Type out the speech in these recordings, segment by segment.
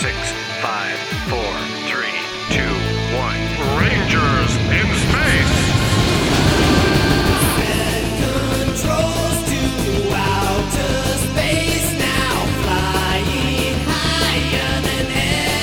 6, 5, 4, 3, 2, 1. Rangers in Space! Send controls to outer space now, flying higher than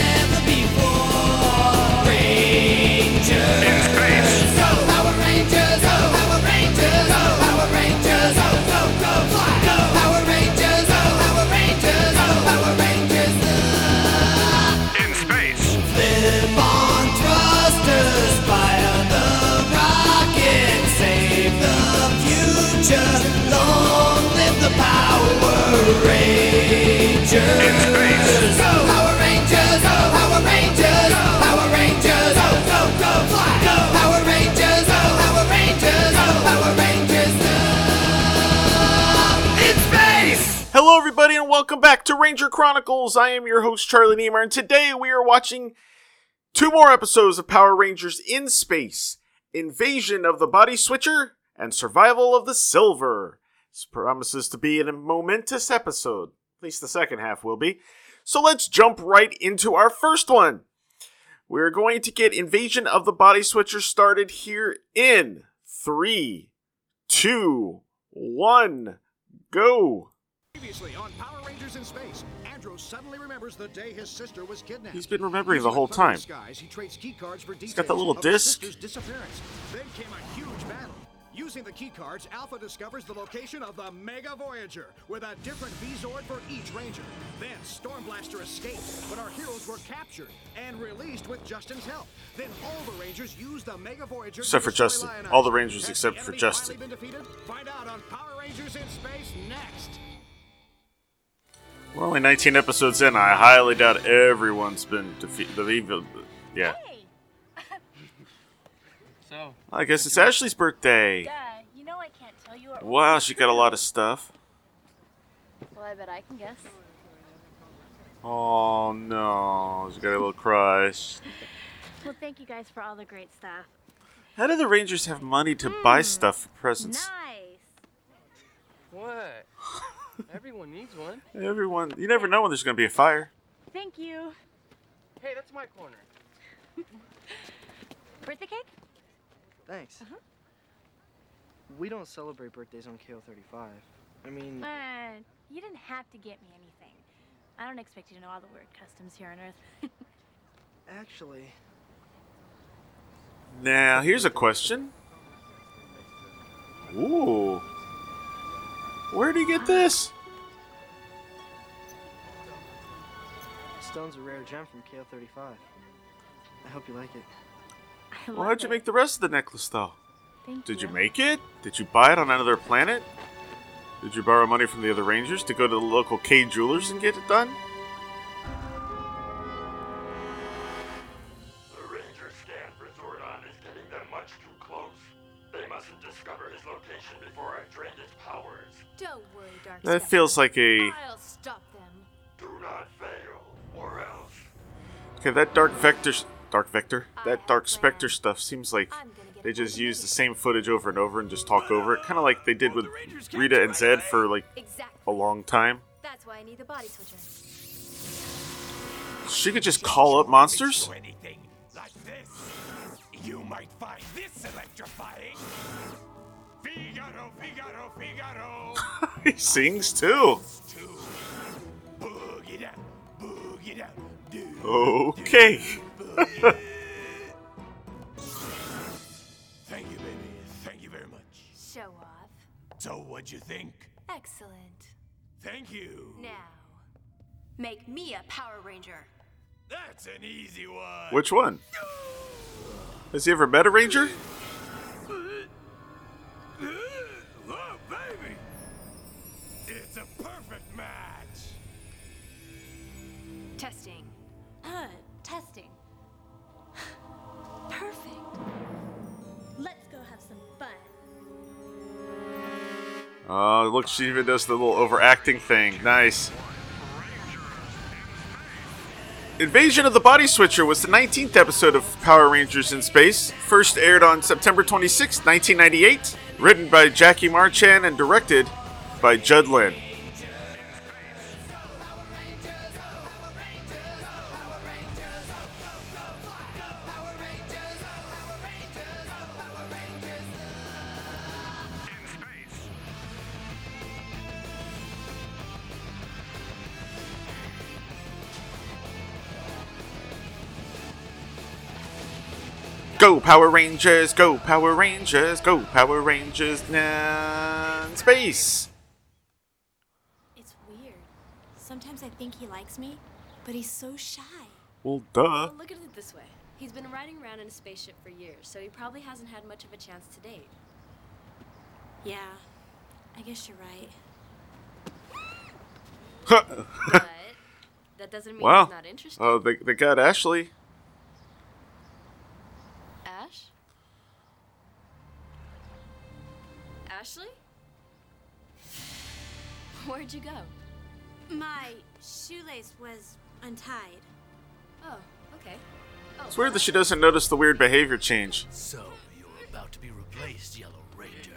ever before. Rangers in Space! Go, Power Rangers! Go, Power Rangers! Go, Power Rangers! Go, go, go, fly! Go, Power Rangers! Go, Power Rangers! Go, Power Rangers! In Space! Flip on thrusters, fire the rocket, save the future, long live the Power Rangers! In Space! Go, Power Rangers! Go, Power Rangers! Go, Power Rangers! Go, go, go, fly! Go, Power Rangers! Go, Power Rangers! Go, Power Rangers! In Space! Hello, everybody, and welcome back to Ranger Chronicles. I am your host, Charlie Niemer, and today we are watching two more episodes of Power Rangers in Space, Invasion of the Body Switcher, and Survival of the Silver. This promises to be a momentous episode. At least the second half will be. So let's jump right into our first one. We're going to get Invasion of the Body Switcher started here in 3, 2, 1, go. Previously on Power Rangers in Space, Andros suddenly remembers the day his sister was kidnapped. He's been remembering the whole time. Skies, he trades key cards for details got that little of his disc. Sister's disappearance. Then came a huge battle. Using the key cards, Alpha discovers the location of the Mega Voyager, with a different V-Zord for each Ranger. Then Stormblaster escaped, but our heroes were captured and released with Justin's help. Then all the Rangers used the Mega Voyager. Except for Justin. All the Rangers has except the for Justin. Been defeated? Find out on Power Rangers in Space next. We're only 19 episodes in. I highly doubt everyone's been defeated. Yeah. Hey. So. I guess it's Ashley's birthday. Duh. You know I can't tell you. Wow, she got a lot of stuff. Well, I bet I can guess. Oh no, she got a little crush. Well, thank you guys for all the great stuff. How do the Rangers have money to buy stuff for presents? Nice. What? Everyone needs one. Everyone. You never know when there's going to be a fire. Thank you. Hey, that's my corner. Birthday cake? Thanks. Uh-huh. We don't celebrate birthdays on KL35. I mean... you didn't have to get me anything. I don't expect you to know all the weird customs here on Earth. Actually... Now, here's a question. Ooh... Where do you get this? Stone's a rare gem from KL35. I hope you like it. Well, how'd you make the rest of the necklace, though? Did you make it? Did you buy it on another planet? Did you borrow money from the other Rangers to go to the local K Jewelers and get it done? The Ranger stand for Zordon is getting them much too close. They mustn't discover his location before I've drained his powers. Don't worry, Dark Specter. That feels like a... I'll stop them. Do not fail, or else. Okay, that Dark Specter stuff seems like they just use the same footage over and over and just talk over it. Kind of like they did with Rita and Zed for, like, a long time. That's why I need the body switcher. She could just call up monsters? You might find this electrifying. Figaro, Figaro, Figaro. He sings too. Okay. Thank you, baby. Thank you very much. Show off. So, what'd you think? Excellent. Thank you. Now, make me a Power Ranger. That's an easy one. Which one? Has he ever met a Ranger? Oh, baby! It's a perfect match! Testing. Testing. Perfect. Let's go have some fun. Oh, look, she even does the little overacting thing. Nice. Invasion of the Body Switcher was the 19th episode of Power Rangers in Space, first aired on September 26, 1998, written by Jackie Marchand and directed by Judd Lynn. Go Power Rangers, go Power Rangers, go Power Rangers in space! It's weird. Sometimes I think he likes me, but he's so shy. Well, duh. Well, look at it this way. He's been riding around in a spaceship for years, so he probably hasn't had much of a chance to date. Yeah, I guess you're right. But that doesn't mean he's not interested. Oh, they got Ashley. Ashley? Where'd you go? My shoelace was untied. Oh, okay. Oh, it's weird that she doesn't notice the weird behavior change. So, you're about to be replaced, Yellow Ranger.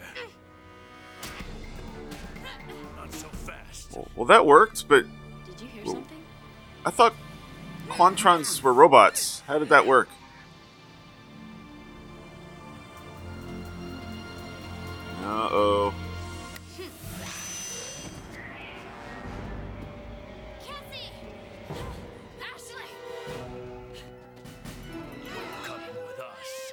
Not so fast. Well, that worked, but... Did you hear something? I thought Quantrons were robots. How did that work? Uh-oh. Cassie! Ashley! You're coming with us.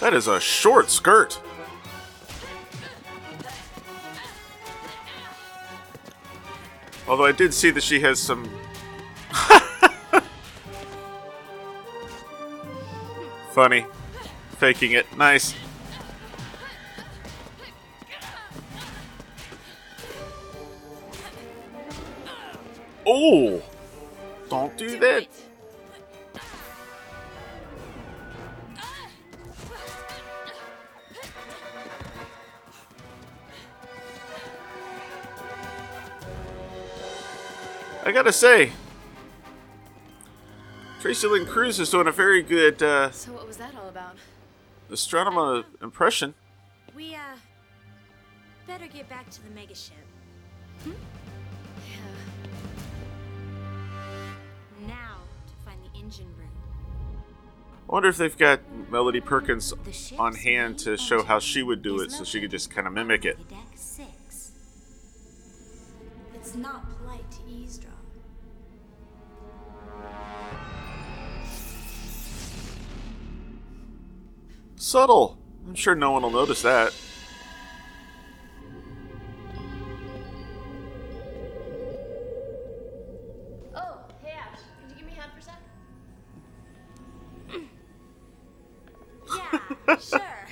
That is a short skirt. Although I did see that she has some... Funny. Faking it. Nice. Oh! Don't do that! I gotta say, Tracy Lynn Cruz is doing a very good, So what was that all about? Astronomer impression. We, better get back to the mega ship. Hmm? Yeah. Now to find the engine room. I wonder if they've got Melody Perkins on hand to show how she would do it so she could just kind of mimic it. Deck 6. It's not polite to eavesdrop. Subtle. I'm sure no one will notice that. Oh, hey Ash, can you give me a hand for a sec? Yeah, sure.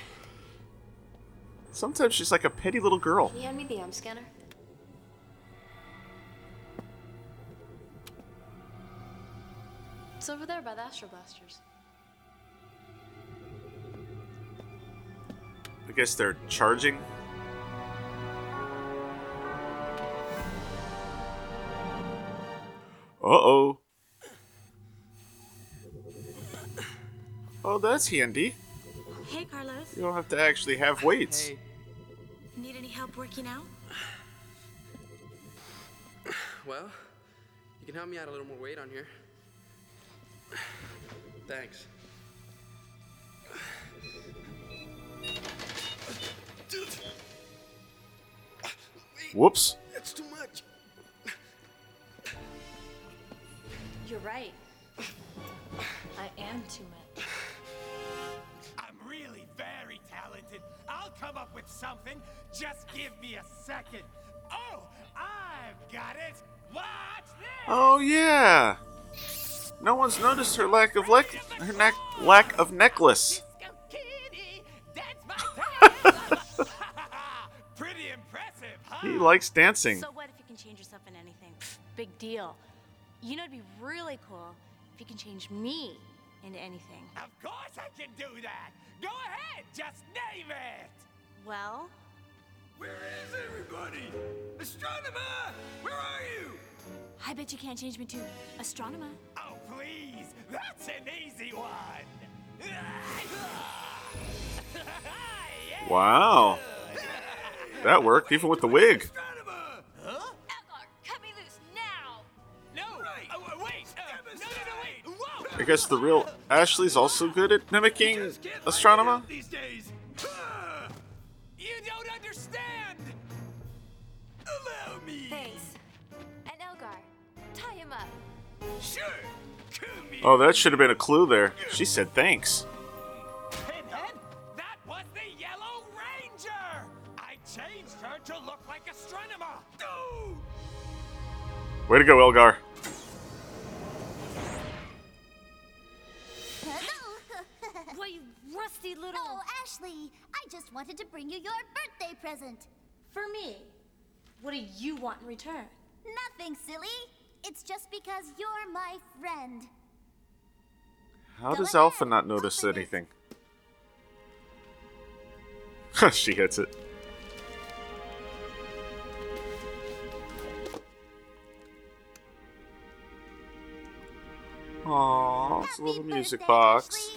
Sometimes she's like a petty little girl. Can you hand me the M scanner? It's over there by the Astroblasters. I guess they're charging. Uh-oh. Oh, that's handy. Hey, Carlos. You don't have to actually have weights. Hey. Need any help working out? Well, you can help me add a little more weight on here. Thanks. Whoops. That's too much. You're right. I am too much. I'm really very talented. I'll come up with something. Just give me a second. Oh, I've got it. Watch this. Oh, yeah. No one's noticed her lack of her lack of necklace. He likes dancing. So what if you can change yourself in anything? Big deal. You know, it'd be really cool if you can change me into anything. Of course I can do that. Go ahead, just name it. Well? Where is everybody? Astronomer, where are you? I bet you can't change me to Astronomer. Oh, please. That's an easy one. Wow. That worked, even with the wig. Huh? Cut me loose now. No, wait. No, wait. Whoa. I guess the real Ashley's also good at mimicking Astronomer. These days. You don't understand. Allow me. Thanks. And Elgar, tie him up. Sure. Oh, that should have been a clue there. She said thanks. And then, that was the Yellow Ranger! I changed her to look like Astronomer! Dude! Way to go, Elgar. Why, you rusty little... Oh, Ashley, I just wanted to bring you your birthday present. For me? What do you want in return? Nothing, silly. It's just because you're my friend. How does Alpha not notice anything? She hits it. Aww, it's a little music box.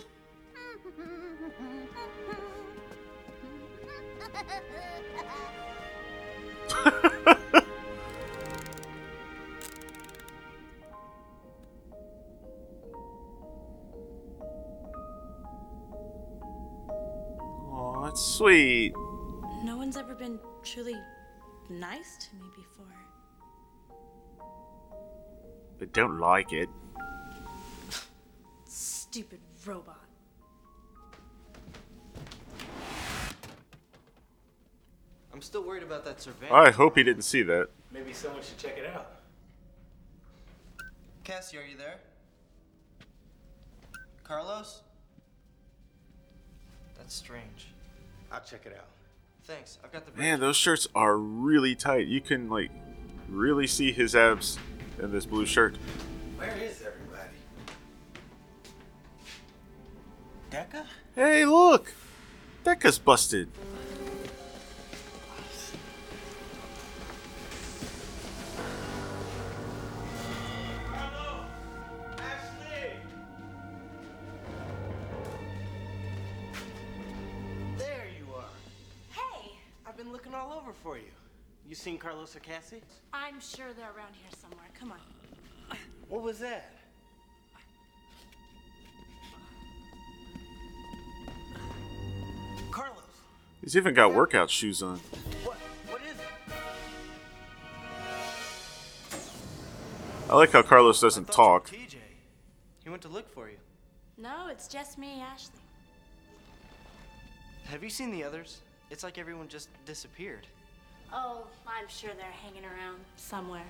Sweet. No one's ever been truly nice to me before. I don't like it. Stupid robot. I'm still worried about that surveillance. I hope he didn't see that. Maybe someone should check it out. Cassie, are you there? Carlos? That's strange. I'll check it out. Thanks. I've got the... Man, those shirts are really tight. You can, like, really see his abs in this blue shirt. Where is everybody? Decca? Hey, look! Decca's busted. Seen Carlos or Cassie? I'm sure they're around here somewhere. Come on. What was that? Carlos. He's even got workout shoes on. What is it? I like how Carlos doesn't talk. TJ, he went to look for you. No, it's just me, Ashley. Have you seen the others? It's like everyone just disappeared. Oh, I'm sure they're hanging around somewhere.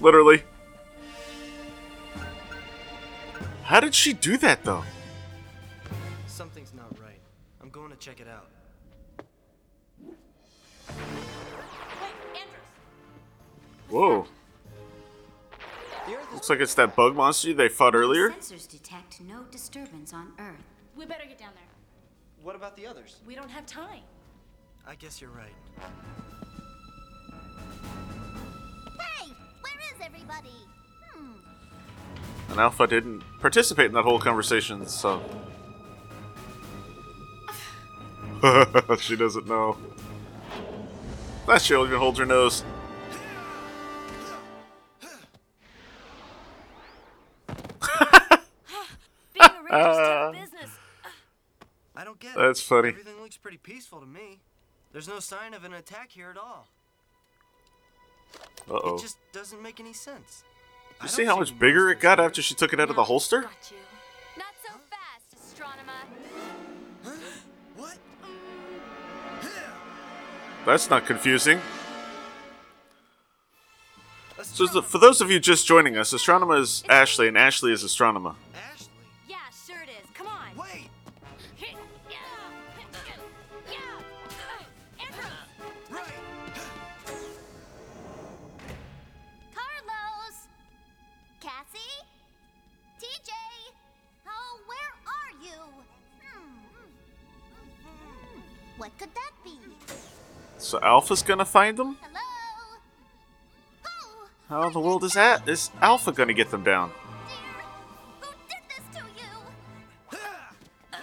Literally. How did she do that, though? Something's not right. I'm going to check it out. Wait, Andrews. Whoa. Looks like it's that bug monster they fought earlier. Sensors detect no disturbance on Earth. We better get down there. What about the others? We don't have time. I guess you're right. Hey, where is everybody? And Alpha didn't participate in that whole conversation, so... She doesn't know. That shield even holds her nose. I don't get it. That's funny. Everything looks pretty peaceful to me. There's no sign of an attack here at all. Uh-oh. It just doesn't make any sense. You see how much bigger it got after she took it out of the holster? Not so fast, Astronomer. Huh? What? That's not confusing. So for those of you just joining us, Astronomer is Ashley, and Ashley is Astronomer. What could that be? So Alpha's gonna find them? Hello? Oh, how in the world is that? Is Alpha gonna get them down? Dear, who did this to you?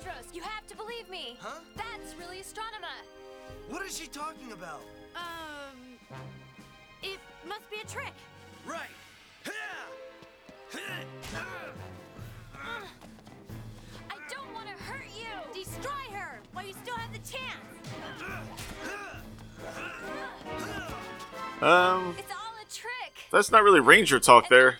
Andros, you have to believe me. Huh? That's really Astronomer. What is she talking about? It must be a trick. Right. I don't want to hurt you. Destroy her. Why you still have the chance. It's all a trick. That's not really Ranger talk there.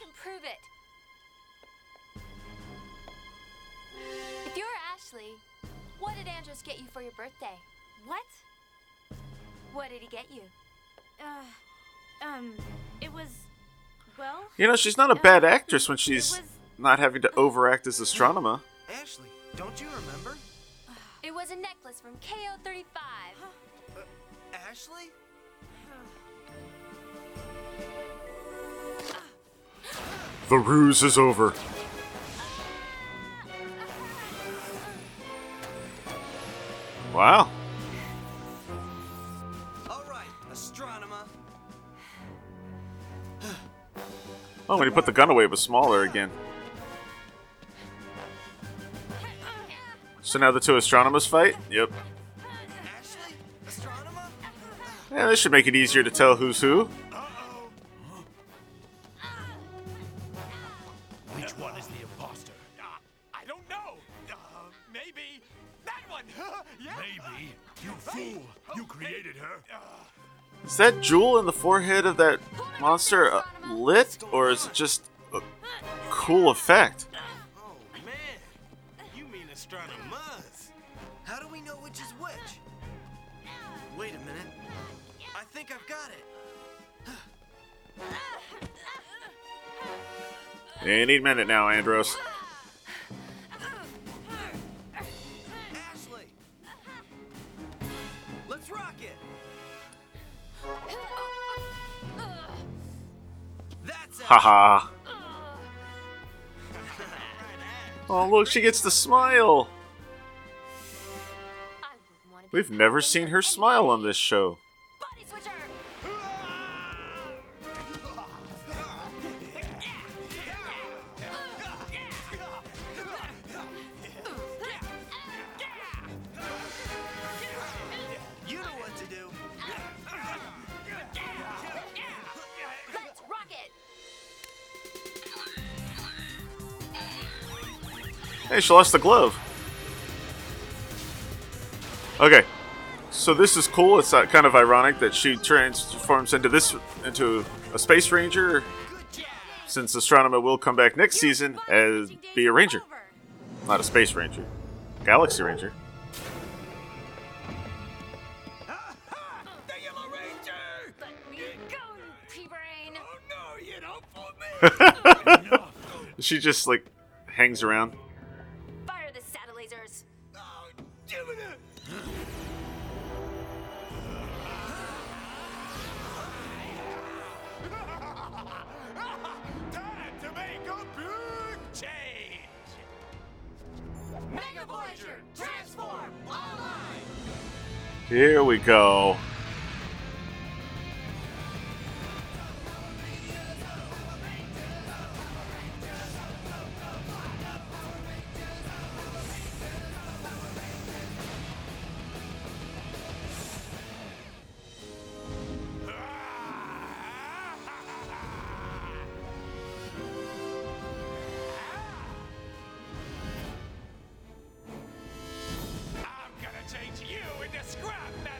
Get you for your birthday. What? What did he get you? It was, well... You know, she's not a bad actress when she's not having to overact as astronomer. Ashley, don't you remember? It was a necklace from KO-35. Huh? Ashley? The ruse is over. Wow. All right, astronomer. Oh, when he put the gun away, it was smaller again. So now the two astronomers fight? Yep. Ashley, astronomer? Yeah, this should make it easier to tell who's who. Which one is the imposter? I don't know. Maybe... Maybe. You fool! You created her! Is that jewel in the forehead of that monster lit, or is it just a cool effect? Oh man! You mean astronomers! How do we know which is which? Wait a minute. I think I've got it! Any minute now, Andros. Haha. Oh, look, she gets to smile. We've never seen her smile on this show. Hey, she lost the glove. Okay, so this is cool. It's kind of ironic that she transforms into a space ranger, since astronomer will come back next season as be a ranger, not a space ranger, galaxy ranger. She just like hangs around. Here we go.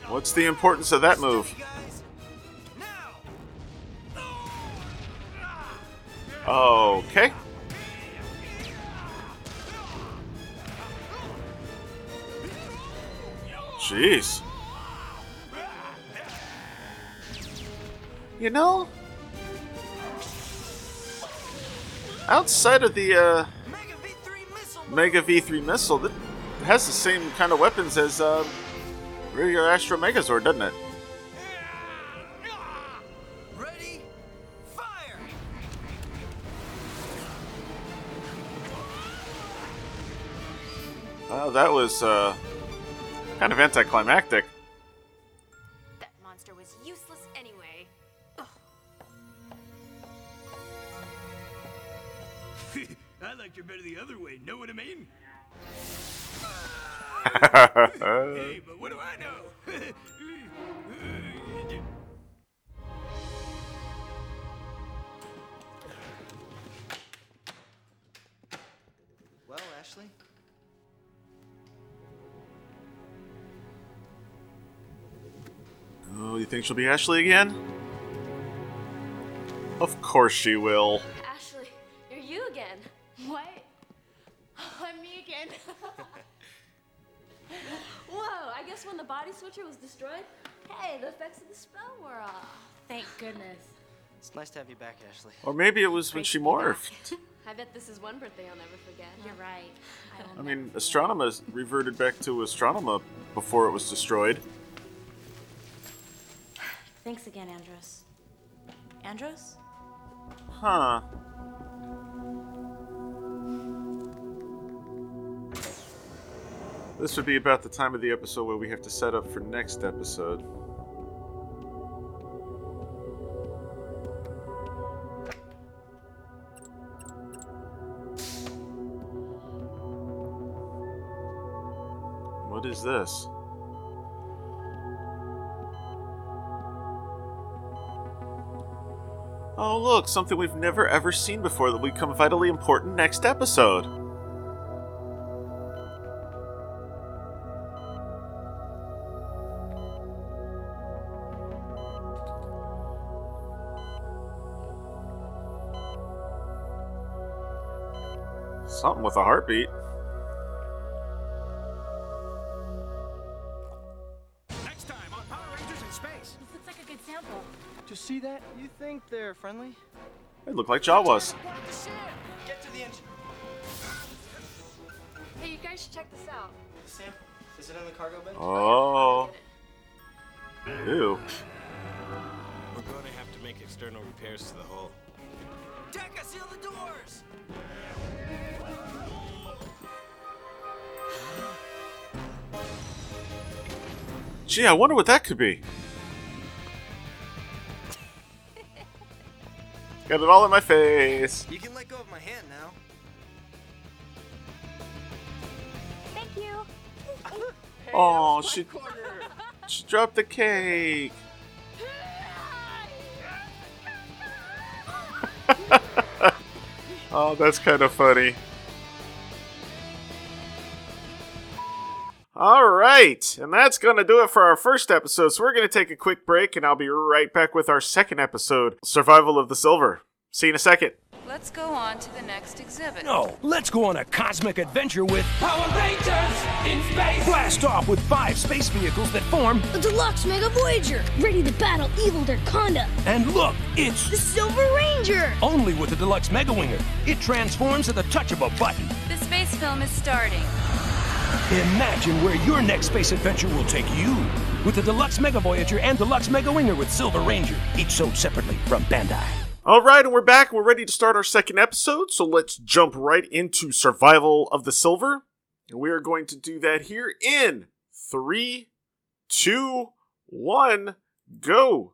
What's the importance of that move? Okay. Jeez. You know, outside of the Mega V3 missile, that has the same kind of weapons as your Astro Megazord, doesn't it? Ready? Fire! Wow, that was kind of anticlimactic. That monster was useless anyway. I liked her better the other way, know what I mean? Hey, but what do I know? Well, Ashley? Oh, you think she'll be Ashley again? Of course she will. Ashley, you're you again. What? Oh, I'm me again. Whoa, I guess when the body switcher was destroyed, hey, the effects of the spell were off. Thank goodness. It's nice to have you back, Ashley. Or maybe it was when she morphed. I bet this is one birthday I'll never forget. You're right. I mean, Astronomer reverted back to Astronomer before it was destroyed. Thanks again, Andros. Andros? Huh. This would be about the time of the episode where we have to set up for next episode. What is this? Oh, look, something we've never ever seen before that will become vitally important next episode. Something with a heartbeat. Next time on Power Rangers in Space. This looks like a good sample. Did you see that? You think they're friendly? They look like Jawas. Get to the engine. Hey, you guys should check this out. The sample. Is it on the cargo bench? Oh. Ew. We're going to have to make external repairs to the hull. Deca, seal the doors! Gee, I wonder what that could be. Got it all in my face. You can let go of my hand now. Thank you. Oh, she dropped the cake. Oh, that's kind of funny. All right, and that's going to do it for our first episode, so we're going to take a quick break, and I'll be right back with our second episode, Survival of the Silver. See you in a second. Let's go on to the next exhibit. No, let's go on a cosmic adventure with Power Rangers in Space! Blast off with 5 space vehicles that form a deluxe Mega Voyager, ready to battle evil Darkonda. And look, it's the Silver Ranger! Only with the deluxe Mega Winger. It transforms at the touch of a button. The space film is starting. Imagine where your next space adventure will take you with the Deluxe Mega Voyager and Deluxe Mega Winger with Silver Ranger, each sold separately from Bandai. All right, and we're back. We're ready to start our second episode, so let's jump right into Survival of the Silver. And we are going to do that here in 3, 2, 1, go.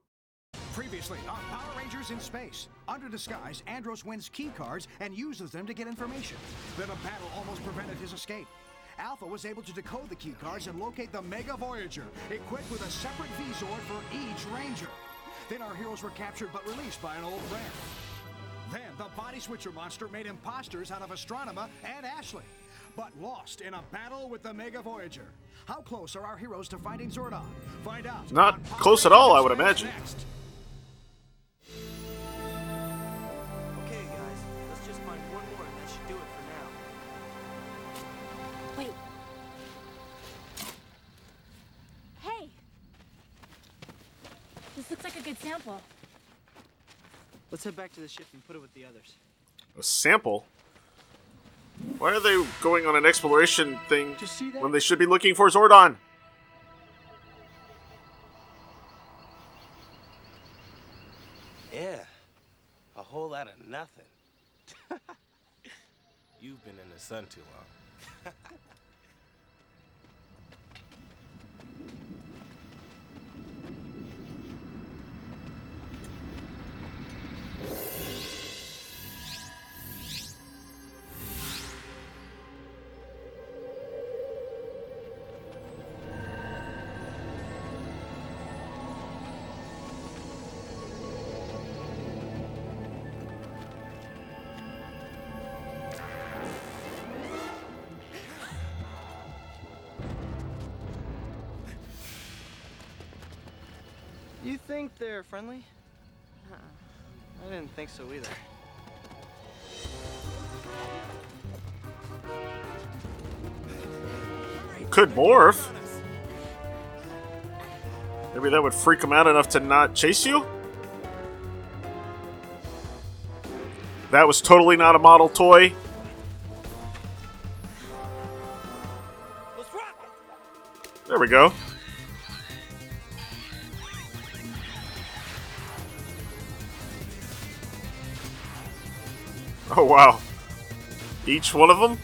Previously on Power Rangers in Space. Under disguise, Andros wins key cards and uses them to get information. Then a battle almost prevented his escape. Alpha was able to decode the key cards and locate the Mega Voyager, equipped with a separate V-Zord for each Ranger. Then our heroes were captured but released by an old friend. Then the Body Switcher monster made imposters out of Astronomer and Ashley, but lost in a battle with the Mega Voyager. How close are our heroes to fighting Zordon? Find out. Not close at all, I would imagine. Next. Sample. Let's head back to the ship and put it with the others. A sample? Why are they going on an exploration thing when they should be looking for Zordon? Yeah, a whole lot of nothing. You've been in the sun too long. You think they're friendly? I didn't think so either. Could morph. Maybe that would freak him out enough to not chase you? That was totally not a model toy. There we go. Oh, wow. Each one of them?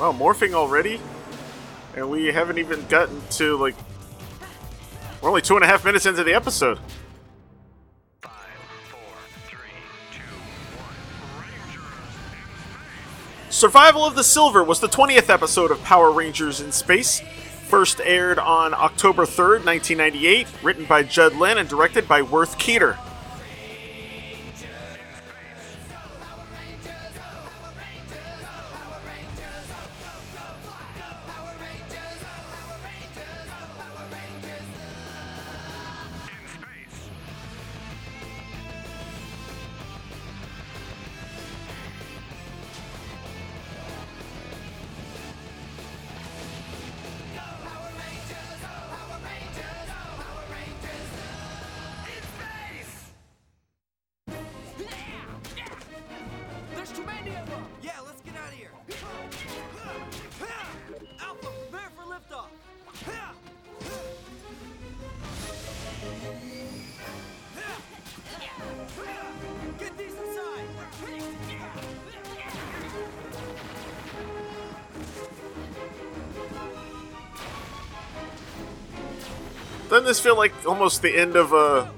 Wow, morphing already? And we haven't even gotten to, like... We're only 2.5 minutes into the episode. 5, 4, 3, 2, 1. Rangers in Space. Survival of the Silver was the 20th episode of Power Rangers in Space. First aired on October 3rd, 1998. Written by Judd Lynn and directed by Worth Keeter. Doesn't this feel like almost the end of a...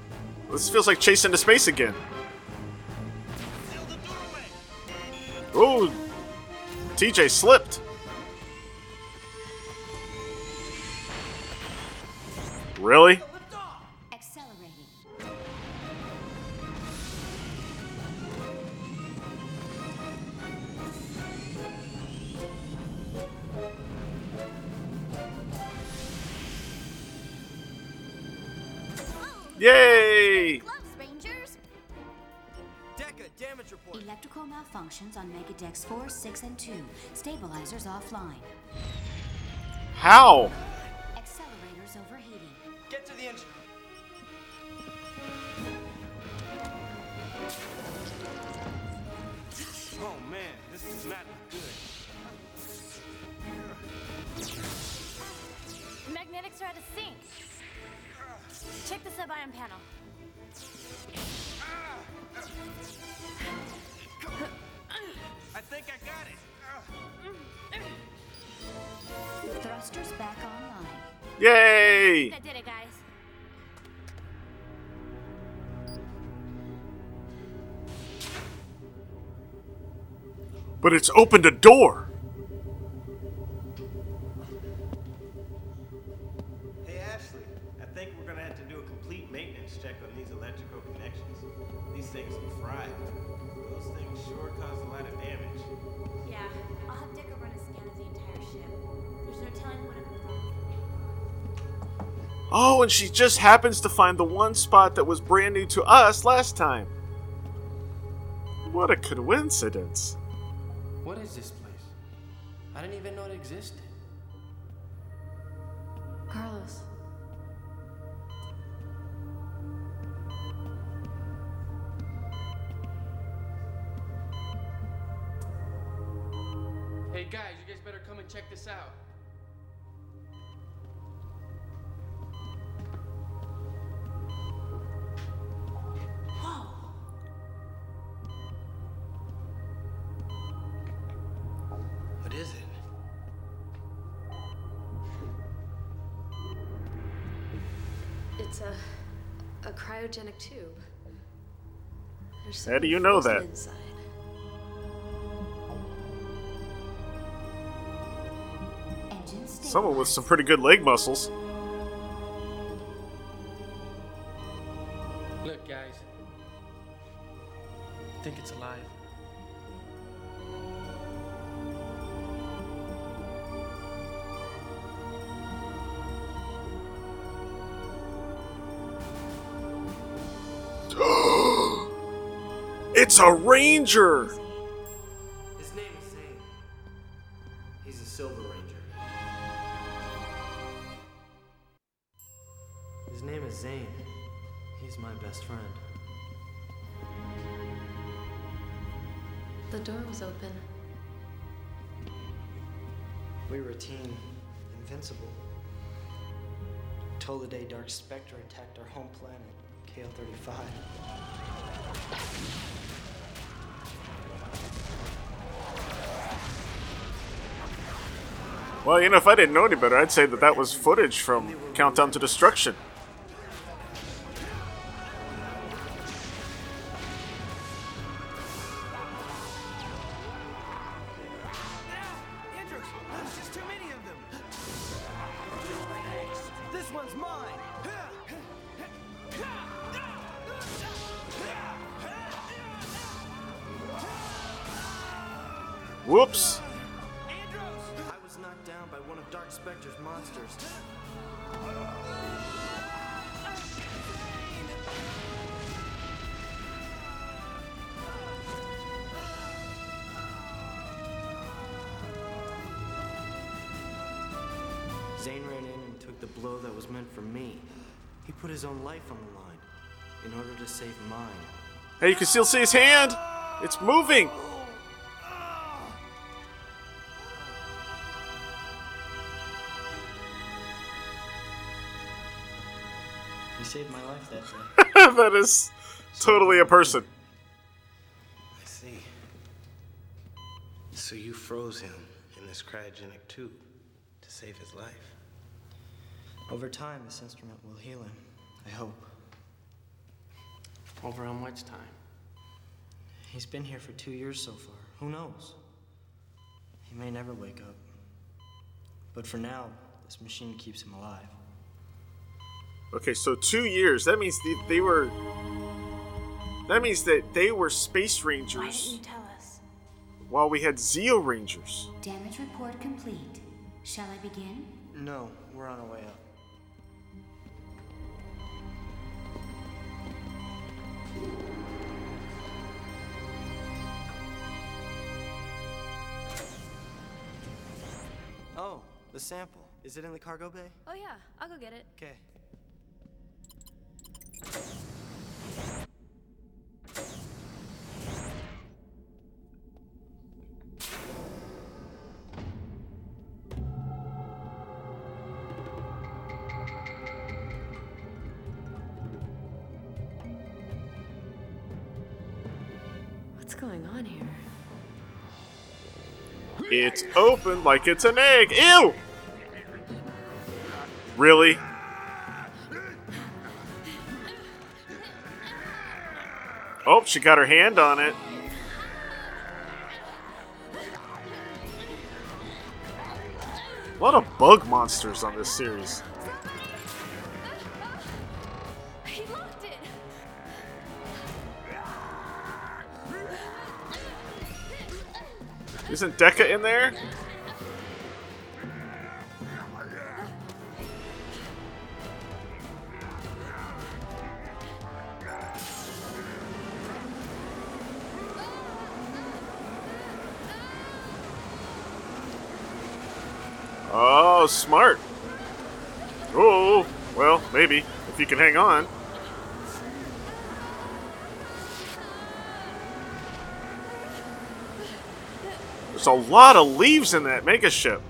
This feels like Chase into Space again. Ooh! TJ slipped! Really? Yay! Gloves, Rangers. Deca damage report. Electrical malfunctions on Mega Decks 4, 6, and 2. Stabilizers offline. How? Accelerators overheating. Get to the engine. Oh man, this is not good. Magnetics are out of sync. Check the sub-ion panel. I think I got it. Thrusters back online. Yay! That did it, guys. But it's opened a door. Oh, and she just happens to find the one spot that was brand new to us last time. What a coincidence. What is this place? I didn't even know it existed. Carlos. Hey guys, you guys better come and check this out. It's a cryogenic tube. How do you know that? Inside. Someone with some pretty good leg muscles. Look, guys. I think it's alive. It's a ranger! His name is Zhane. He's a Silver Ranger. His name is Zhane. He's my best friend. The door was open. We were a team, invincible. Until the day Dark Specter attacked our home planet, KL35. Well, you know, if I didn't know any better, I'd say that that was footage from Countdown to Destruction. Whoops! I was knocked down by one of Dark Specter's monsters. Zhane ran in and took the blow that was meant for me. He put his own life on the line in order to save mine. Hey, you can still see his hand! It's moving! Saved my life that day. That is totally a person. I see. So you froze him in this cryogenic tube to save his life. Over time, this instrument will heal him, I hope. Over how much time? He's been here for 2 years so far. Who knows? He may never wake up. But for now, this machine keeps him alive. Okay, so 2 years. That means they were. That means that they were Space Rangers. Why didn't you tell us? While we had Zeo Rangers. Damage report complete. Shall I begin? No, we're on our way up. Oh, the sample. Is it in the cargo bay? Oh yeah, I'll go get it. Okay. What's going on here? It's open like it's an egg. Ew! Really? Oh, she got her hand on it. A lot of bug monsters on this series. He locked it. Isn't Decca in there? Oh, smart. Oh, well, maybe, if you can hang on. There's a lot of leaves in that mega ship.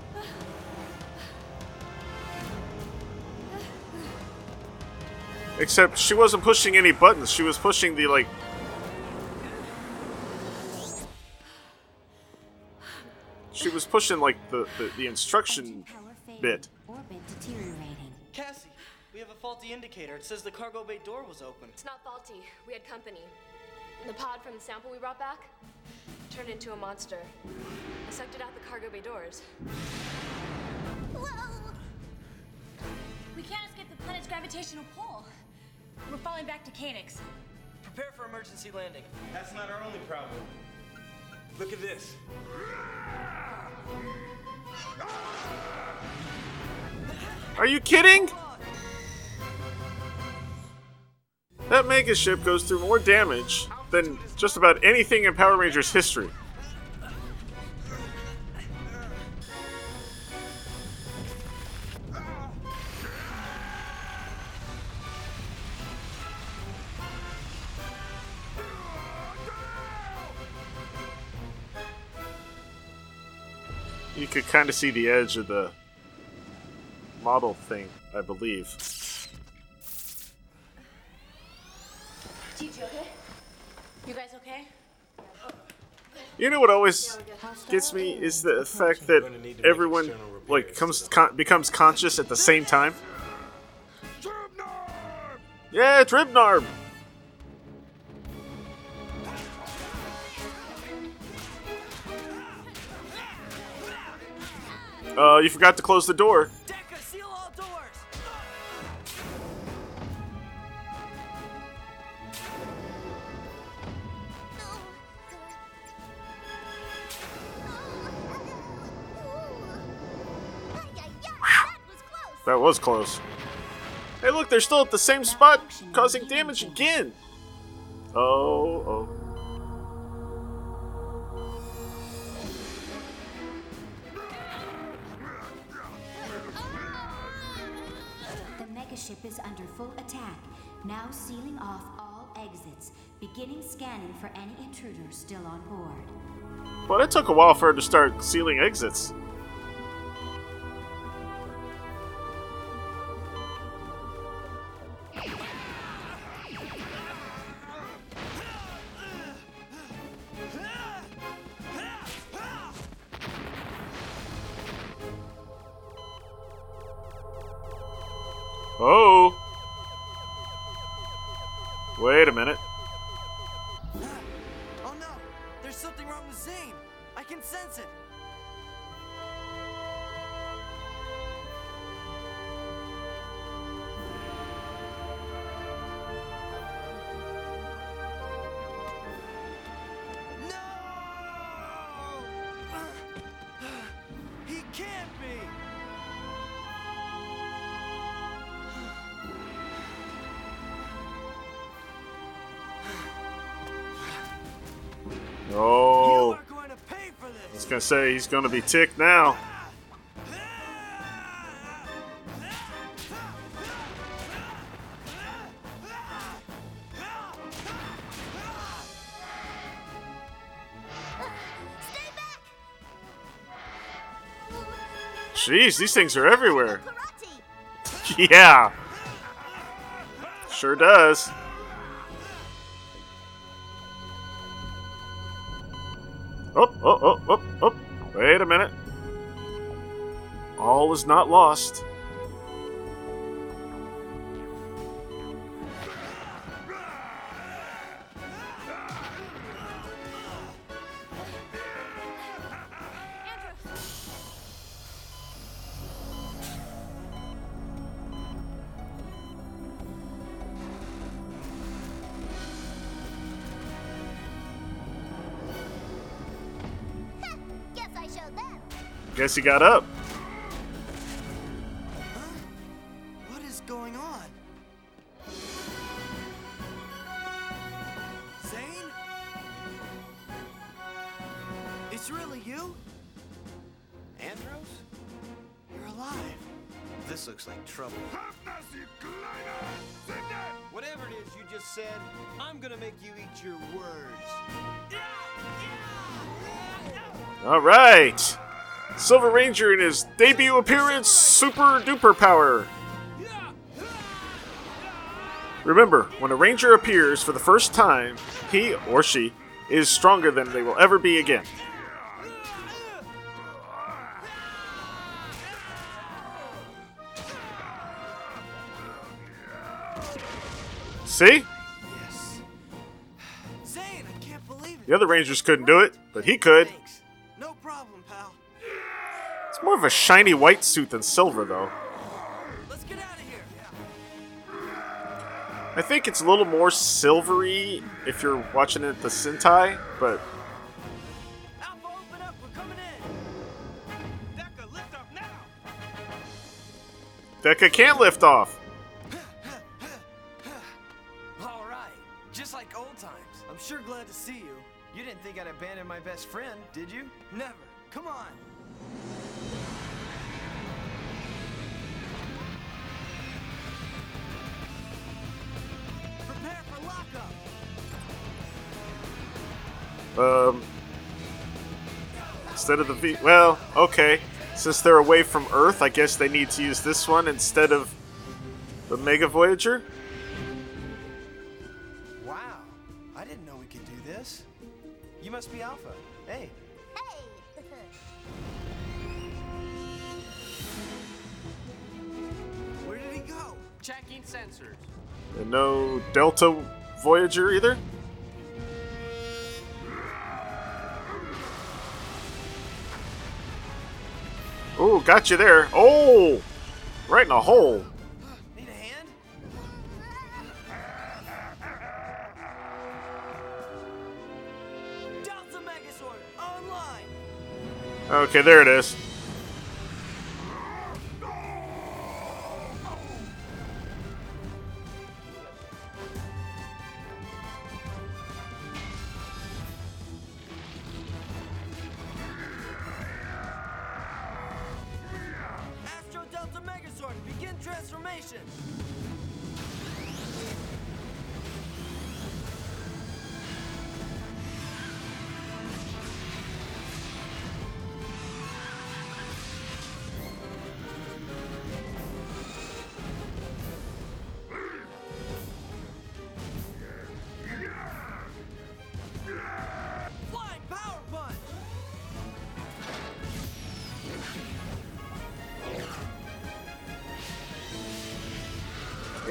Except she wasn't pushing any buttons. She was pushing the, like... She was pushing, like, the instruction bit. Cassie, we have a faulty indicator. It says the cargo bay door was open. It's not faulty. We had company. The pod from the sample we brought back turned into a monster. I sucked it out the cargo bay doors. Whoa! We can't escape the planet's gravitational pull. We're falling back to Canix. Prepare for emergency landing. That's not our only problem. Look at this. Are you kidding? That mega ship goes through more damage. than just about anything in Power Rangers history. You could kind of see the edge of the model thing, I believe. Gigi, okay? You guys okay? You know what always gets me is the fact that everyone like becomes conscious at the same time. Dribnarb! Yeah, Dribnarb! You forgot to close the door. Deca, seal all doors. That was close. Hey, look, they're still at the same spot, causing damage again. Oh. Ship is under full attack, now sealing off all exits, beginning scanning for any intruders still on board. Well, it took a while for her to start sealing exits. Oh! Wait a minute. Oh no! There's something wrong with Zhane! I can sense it! I say he's gonna be ticked now. Stay back. Jeez, these things are everywhere. Yeah, sure does. Oh. Wait a minute. All is not lost. Guess he got up. Huh? What is going on? Zhane? It's really you? Andros? You're alive. This looks like trouble. Whatever it is you just said, I'm gonna make you eat your words. All right. Silver Ranger in his debut appearance, super duper power. Remember, when a Ranger appears for the first time, he or she is stronger than they will ever be again. See? Yes. Zhane, I can't believe it. The other Rangers couldn't do it, but he could. Thanks. No problem, pal. It's more of a shiny white suit than silver, though. Let's get out of here. I think it's a little more silvery if you're watching it the Sentai, but Alpha, open up. We're coming in. Deca, lift off now. Deca can't lift off. All right, just like old times. Canix. I'm sure glad to see you. You didn't think I'd abandon my best friend, did you? Never. Come on. Prepare for lockup. Instead of the V... Well, okay. Since they're away from Earth, I guess they need to use this one instead of the Mega Voyager. Wow. I didn't know we could do this. You must be Alpha. Hey. Hey! Where did he go? Checking sensors. And no Delta Voyager either? Ooh, got you there. Oh! Right in a hole. Need a hand? Delta Megasword online. Okay, there it is.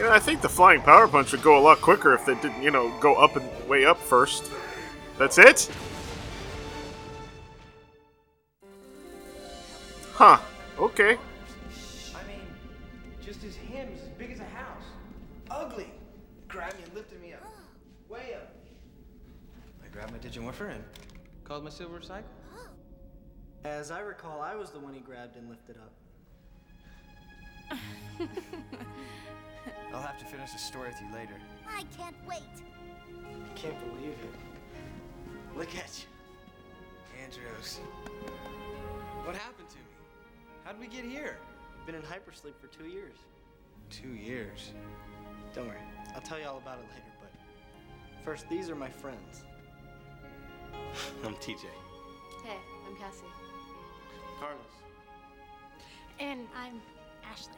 I think the flying power punch would go a lot quicker if they didn't, you know, go up and way up first. That's it? Huh. Okay. I mean, just his hand was as big as a house. Ugly. Grabbed me and lifted me up. Way up. I grabbed my Digimorfer and called my Silver Cycle. As I recall, I was the one he grabbed and lifted up. I'll have to finish the story with you later. I can't wait. I can't believe it. Look at you. Andros. What happened to me? How'd we get here? Been in hypersleep for 2 years. 2 years? Don't worry. I'll tell you all about it later, but first, these are my friends. I'm TJ. Hey, I'm Cassie. Carlos. And I'm Ashley.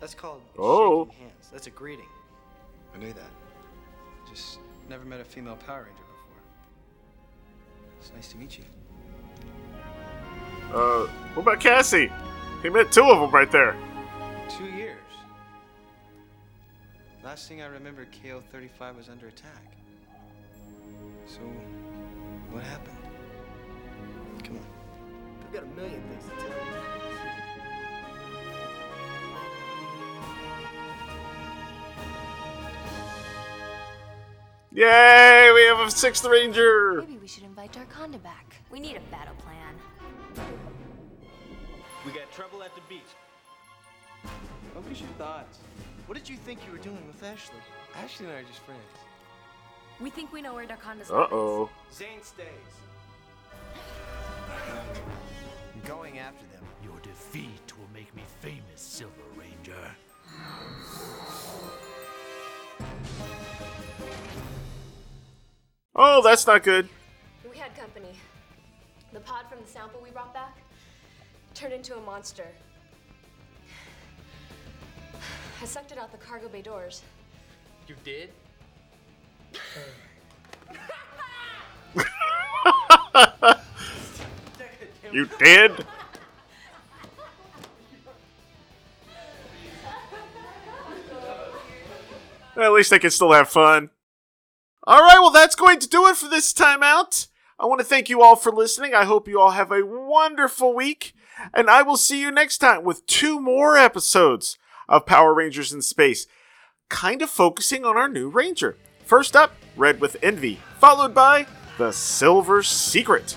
That's called shaking hands. That's a greeting. I knew that. Just never met a female Power Ranger before. It's nice to meet you. What about Cassie? He met two of them right there. 2 years. Last thing I remember, KO-35 was under attack. So, what happened? Come on. I've got a million things to tell you. Yay! We have a sixth ranger! Maybe we should invite Darkonda back. We need a battle plan. We got trouble at the beach. What was your thoughts? What did you think you were doing with Ashley? Ashley and I are just friends. We think we know where Darkonda's going. Uh-oh. Zhane stays. Going after them. Your defeat will make me famous, Silver Ranger. Oh, that's not good. We had company. The pod from the sample we brought back turned into a monster. I sucked it out the cargo bay doors. You did? You did? Well, at least I can still have fun. Alright, well that's going to do it for this time out. I want to thank you all for listening. I hope you all have a wonderful week. And I will see you next time with 2 more episodes of Power Rangers in Space. Kind of focusing on our new ranger. First up, Red with Envy. Followed by The Silver Secret.